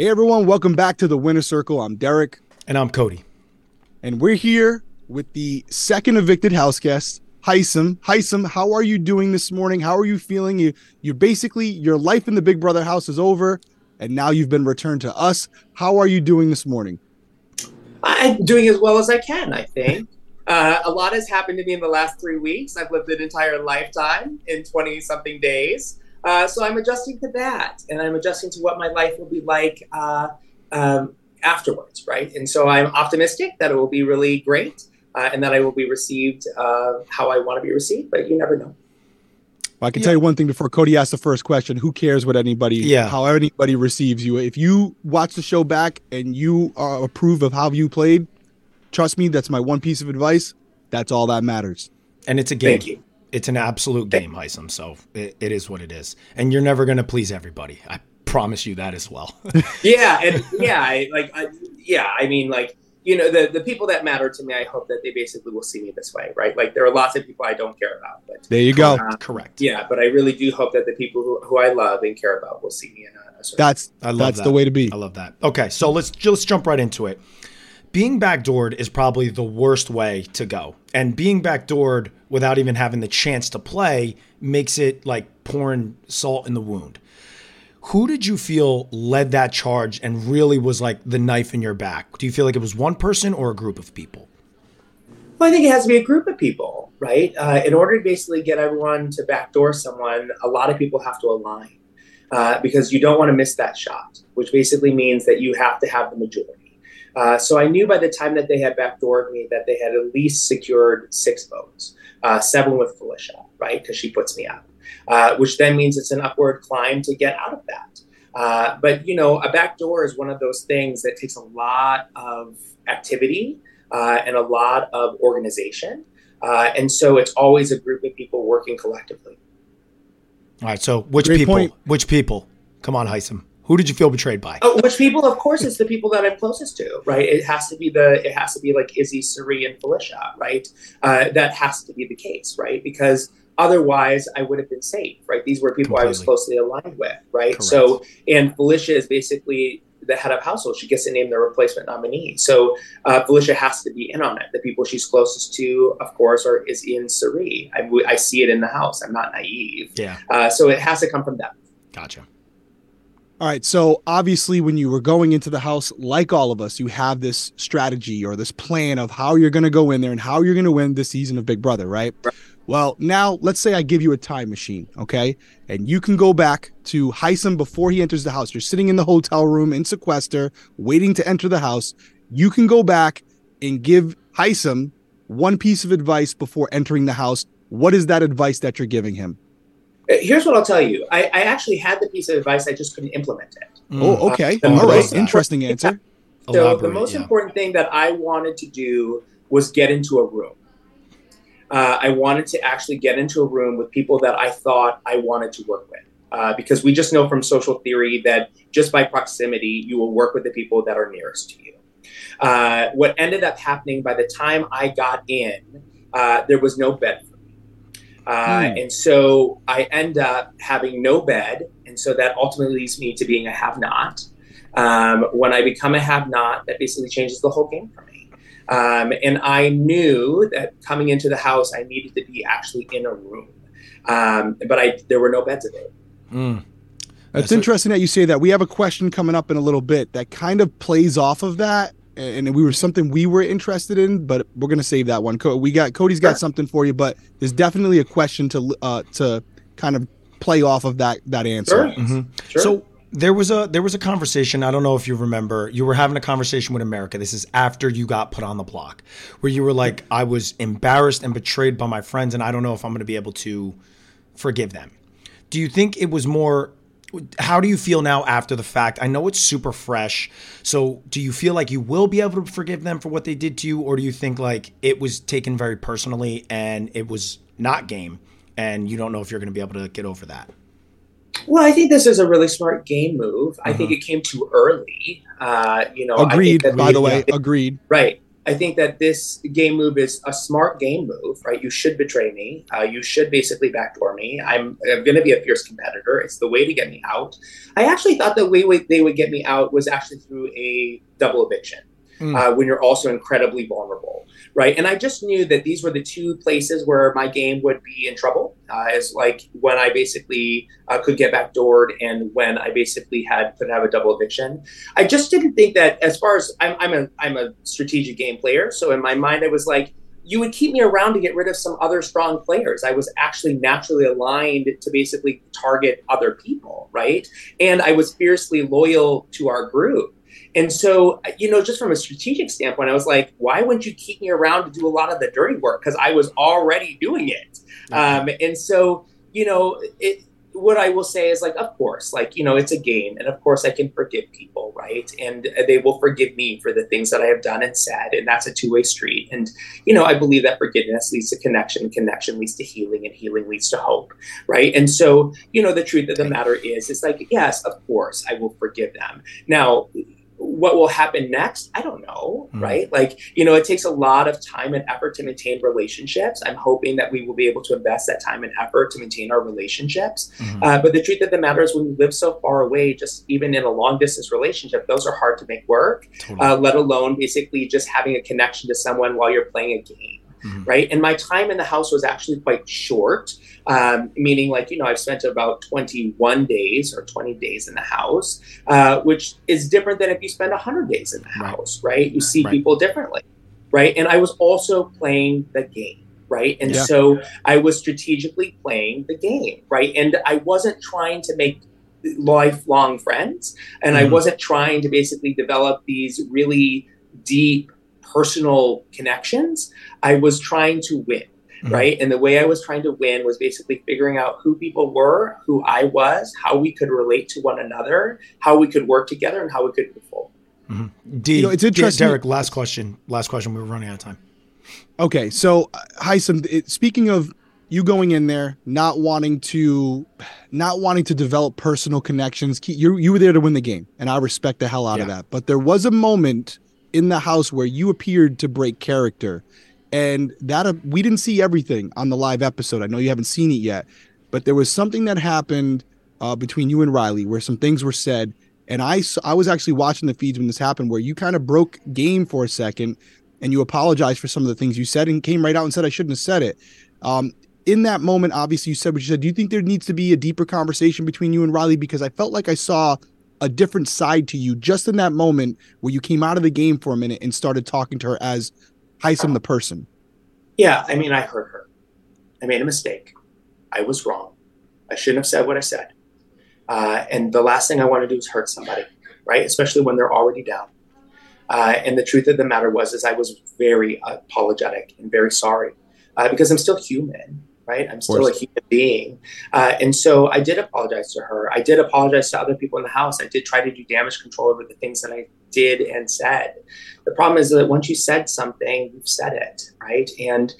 Hey everyone, welcome back to the Winner Circle. I'm Derek. And I'm Cody. And we're here with the second evicted house guest, Hisam. Hisam, how are you doing this morning? How are you feeling? You basically, your life in the Big Brother house is over, and now you've been returned to us. How are you doing this morning? I'm doing as well as I can, I think. A lot has happened to me in the last 3 weeks. I've lived an entire lifetime in 20-something days. So I'm adjusting to that, and I'm adjusting to what my life will be like afterwards, right? And so I'm optimistic that it will be really great and that I will be received how I want to be received, but you never know. Well, I can tell you one thing before Cody asks the first question. Who cares what anybody, how anybody receives you? If you watch the show back and you approve of how you played, trust me, that's my one piece of advice. That's all that matters. And it's a game. Thank you. It's an absolute game, Hisam. So it is what it is. And you're never going to please everybody. I promise you that as well. The people that matter to me, I hope that they basically will see me this way, right? Like, there are lots of people I don't care about. But there you go. Correct. Yeah, but I really do hope that the people who I love and care about will see me in a certain way. That's the way to be. I love that. Okay, so let's jump right into it. Being backdoored is probably the worst way to go. And being backdoored without even having the chance to play makes it like pouring salt in the wound. Who did you feel led that charge and really was like the knife in your back? Do you feel like it was one person or a group of people? Well, I think it has to be a group of people, right? In order to basically get everyone to backdoor someone, a lot of people have to align because you don't want to miss that shot, which basically means that you have to have the majority. So I knew by the time that they had backdoored me that they had at least secured 6 votes, 7 with Felicia, right? Because she puts me out, which then means it's an upward climb to get out of that. But, you know, a backdoor is one of those things that takes a lot of activity and a lot of organization. And so it's always a group of people working collectively. All right. So which people? Come on, Hisam. Who did you feel betrayed by? Oh, which people? Of course, it's the people that I'm closest to, right? It has to be like Izzy, Suri, and Felicia, right? That has to be the case, right? Because otherwise, I would have been safe, right? These were people I was closely aligned with, right? Correct. So, and Felicia is basically the head of household. She gets to name the replacement nominee. So Felicia has to be in on it. The people she's closest to, of course, are Izzy and Suri. I see it in the house. I'm not naive. Yeah. So it has to come from them. Gotcha. All right, so obviously when you were going into the house, like all of us, you have this strategy or this plan of how you're going to go in there and how you're going to win this season of Big Brother, right? Well, now let's say I give you a time machine, okay? And you can go back to Hisam before he enters the house. You're sitting in the hotel room in sequester, waiting to enter the house. You can go back and give Hisam one piece of advice before entering the house. What is that advice that you're giving him? Here's what I'll tell you. I actually had the piece of advice. I just couldn't implement it. Oh, okay. All right. Interesting answer. Yeah. So the most important thing that I wanted to do was get into a room. I wanted to actually get into a room with people that I thought I wanted to work with. Because we just know from social theory that just by proximity, you will work with the people that are nearest to you. What ended up happening by the time I got in, there was no bed. And so I end up having no bed. And so that ultimately leads me to being a have-not. When I become a have-not, that basically changes the whole game for me. And I knew that coming into the house, I needed to be actually in a room. But there were no beds available. That's interesting that you say that. We have a question coming up in a little bit that kind of plays off of that. And something we were interested in, but we're gonna save that one. Cody's got something for you, but there's definitely a question to kind of play off of that answer. Sure. Mm-hmm. Sure. So there was a conversation. I don't know if you remember. You were having a conversation with America. This is after you got put on the block, where you were like, I was embarrassed and betrayed by my friends, and I don't know if I'm gonna be able to forgive them. Do you think it was more? How do you feel now after the fact? I know it's super fresh. So do you feel like you will be able to forgive them for what they did to you? Or do you think like it was taken very personally and it was not game and you don't know if you're going to be able to get over that? Well, I think this is a really smart game move. Mm-hmm. I think it came too early. Agreed, by the way. Agreed. Right. I think that this game move is a smart game move, right? You should betray me. You should basically backdoor me. I'm going to be a fierce competitor. It's the way to get me out. I actually thought the way they would get me out was actually through a double eviction. When you're also incredibly vulnerable, right? And I just knew that these were the two places where my game would be in trouble, is like when I basically could get backdoored and when I basically could have a double eviction. I just didn't think that, as far as I'm a strategic game player, so in my mind I was like, you would keep me around to get rid of some other strong players. I was actually naturally aligned to basically target other people, right? And I was fiercely loyal to our group. And so, you know, just from a strategic standpoint, I was like, why wouldn't you keep me around to do a lot of the dirty work? Because I was already doing it. And so, you know, what I will say is, like, of course, like, you know, it's a game. And of course, I can forgive people, right? And they will forgive me for the things that I have done and said. And that's a two-way street. And, you know, I believe that forgiveness leads to connection. Connection leads to healing. And healing leads to hope, right? And so, you know, the truth of the matter is, it's like, yes, of course, I will forgive them. Now, what will happen next? I don't know, right? Like, you know, it takes a lot of time and effort to maintain relationships. I'm hoping that we will be able to invest that time and effort to maintain our relationships. But the truth of the matter is, when you live so far away, just even in a long distance relationship, those are hard to make work, let alone basically just having a connection to someone while you're playing a game. Right. And my time in the house was actually quite short, meaning, like, you know, I've spent about 21 days or 20 days in the house, which is different than if you spend 100 days in the house. Right. You see people differently. Right. And I was also playing the game. Right. And so I was strategically playing the game. Right. And I wasn't trying to make lifelong friends. And I wasn't trying to basically develop these really deep personal connections. I was trying to win, right? And the way I was trying to win was basically figuring out who people were, who I was, how we could relate to one another, how we could work together, and how we could move forward. You know, it's interesting. Derek, last question. We were running out of time. Okay. So Hisam, speaking of you going in there, not wanting to develop personal connections, you were there to win the game. And I respect the hell out of that, but there was a moment in the house where you appeared to break character, and that we didn't see everything on the live episode. I know you haven't seen it yet, but there was something that happened between you and Riley where some things were said, and I was actually watching the feeds when this happened, where you kind of broke game for a second and you apologized for some of the things you said and came right out and said, I shouldn't have said it. In that moment, obviously you said what you said. Do you think there needs to be a deeper conversation between you and Riley? Because I felt like I saw a different side to you just in that moment where you came out of the game for a minute and started talking to her as Hisam the person. Yeah, I mean, I hurt her. I made a mistake. I was wrong. I shouldn't have said what I said. And the last thing I want to do is hurt somebody, right? Especially when they're already down. And the truth of the matter was I was very apologetic and very sorry because I'm still human. Right. I'm still a human being. And so I did apologize to her. I did apologize to other people in the house. I did try to do damage control over the things that I did and said. The problem is that once you said something, you've said it. Right. And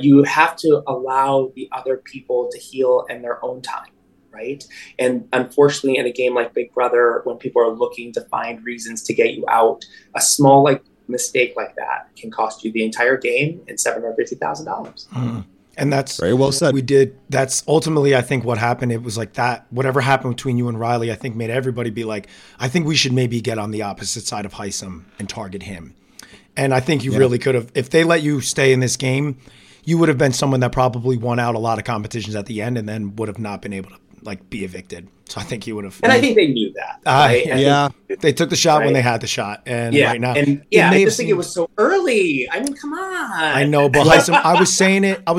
you have to allow the other people to heal in their own time. Right. And unfortunately, in a game like Big Brother, when people are looking to find reasons to get you out, a small mistake like that can cost you the entire game and $750,000. And that's very well said. We did. That's ultimately, I think, what happened. It was like that. Whatever happened between you and Riley, I think, made everybody be like, I think we should maybe get on the opposite side of Hisam and target him. And I think you really could have. If they let you stay in this game, you would have been someone that probably won out a lot of competitions at the end and then would have not been able to be evicted. So I think you would have. And I think they knew that. Right? They took the shot when they had the shot. And right now. And I just think it was so early. I mean, come on. I know, but Hisam, I was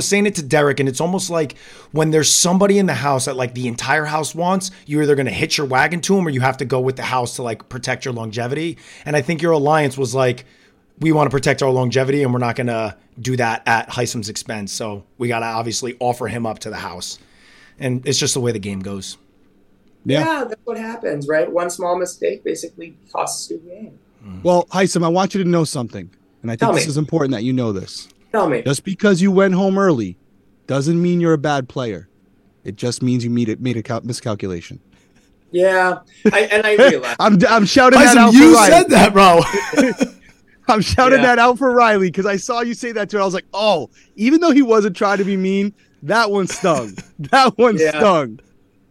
saying it to Derek, and it's almost like when there's somebody in the house that the entire house wants, you're either going to hitch your wagon to them or you have to go with the house to protect your longevity. And I think your alliance was we want to protect our longevity and we're not going to do that at Hisam's expense. So we got to obviously offer him up to the house. And it's just the way the game goes. Yeah, that's what happens, right? One small mistake basically costs you the game. Well, Hisam, I want you to know something. And I think this is important that you know this. Tell me. Just because you went home early doesn't mean you're a bad player. It just means you made a miscalculation. Yeah, I realize. I'm shouting Hisam, that out. You said that, bro. I'm shouting that out for Riley because I saw you say that to her. I was like, oh, even though he wasn't trying to be mean, that one stung. That one stung.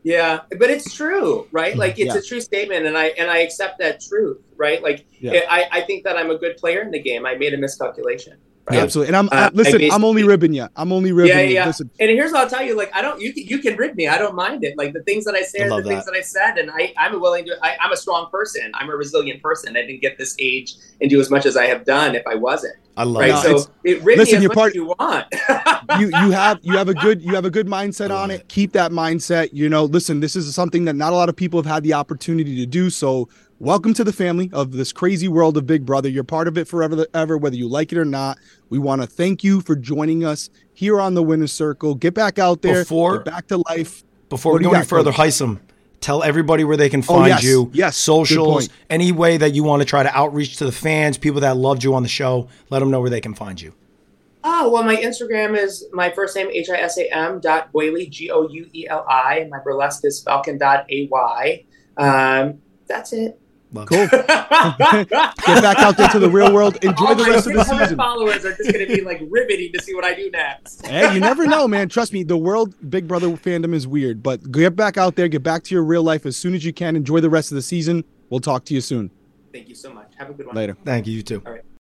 Yeah, but it's true, right? Like it's a true statement, and I accept that truth, right? Like I think that I'm a good player in the game. I made a miscalculation. Right? Yeah, absolutely. And I'm only ribbing you. Yeah. Listen. And here's what I'll tell you: like you can rib me. I don't mind it. Like the things that I say are the things that I said, and I'm willing to. I'm a strong person. I'm a resilient person. I didn't get this age and do as much as I have done if I wasn't. I love it. So as you want. you have a good mindset on it. Keep that mindset. You know, listen, this is something that not a lot of people have had the opportunity to do. So welcome to the family of this crazy world of Big Brother. You're part of it forever, ever, whether you like it or not. We want to thank you for joining us here on the Winner Circle. Get back out there. Get back to life. Before we go any further, Hisam, tell everybody where they can find you. Yes. Socials, any way that you want to try to outreach to the fans, people that loved you on the show. Let them know where they can find you. Oh, well, my Instagram is my first name, HISAM.Gouli, Goueli. My burlesque is falcon.ay. That's it. Love cool. It. Get back out there to the real world. Enjoy the rest of the season. My followers are just going to be like riveting to see what I do next. Hey, you never know, man. Trust me, the world Big Brother fandom is weird, but get back out there. Get back to your real life as soon as you can. Enjoy the rest of the season. We'll talk to you soon. Thank you so much. Have a good one. Later. Thank you. You too. All right.